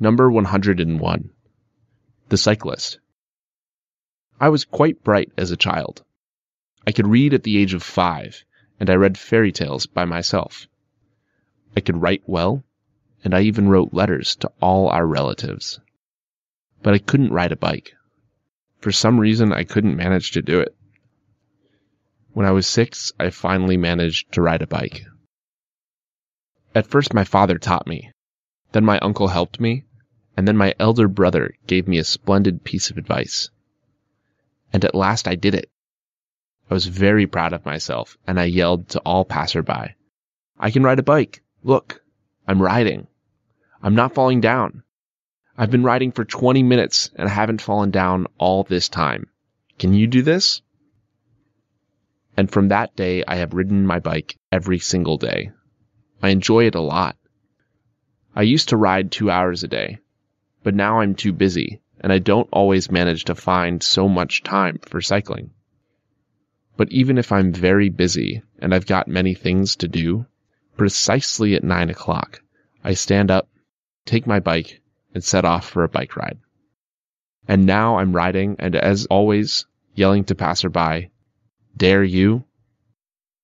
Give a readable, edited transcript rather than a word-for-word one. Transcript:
Number 101. The Cyclist. I was quite bright as a child. I could read at the age of 5, and I read fairy tales by myself. I could write well, and I even wrote letters to all our relatives. But I couldn't ride a bike. For some reason, I couldn't manage to do it. When I was 6, I finally managed to ride a bike. At first, my father taught me. Then my uncle helped me, and then my elder brother gave me a splendid piece of advice. And at last I did it. I was very proud of myself, and I yelled to all passersby, "I can ride a bike. Look, I'm riding. I'm not falling down. I've been riding for 20 minutes, and I haven't fallen down all this time. Can you do this?" And from that day, I have ridden my bike every single day. I enjoy it a lot. I used to ride 2 hours a day, but now I'm too busy, and I don't always manage to find so much time for cycling. But even if I'm very busy and I've got many things to do, precisely at 9 o'clock, I stand up, take my bike, and set off for a bike ride. And now I'm riding and, as always, yelling to passersby, "Dare you?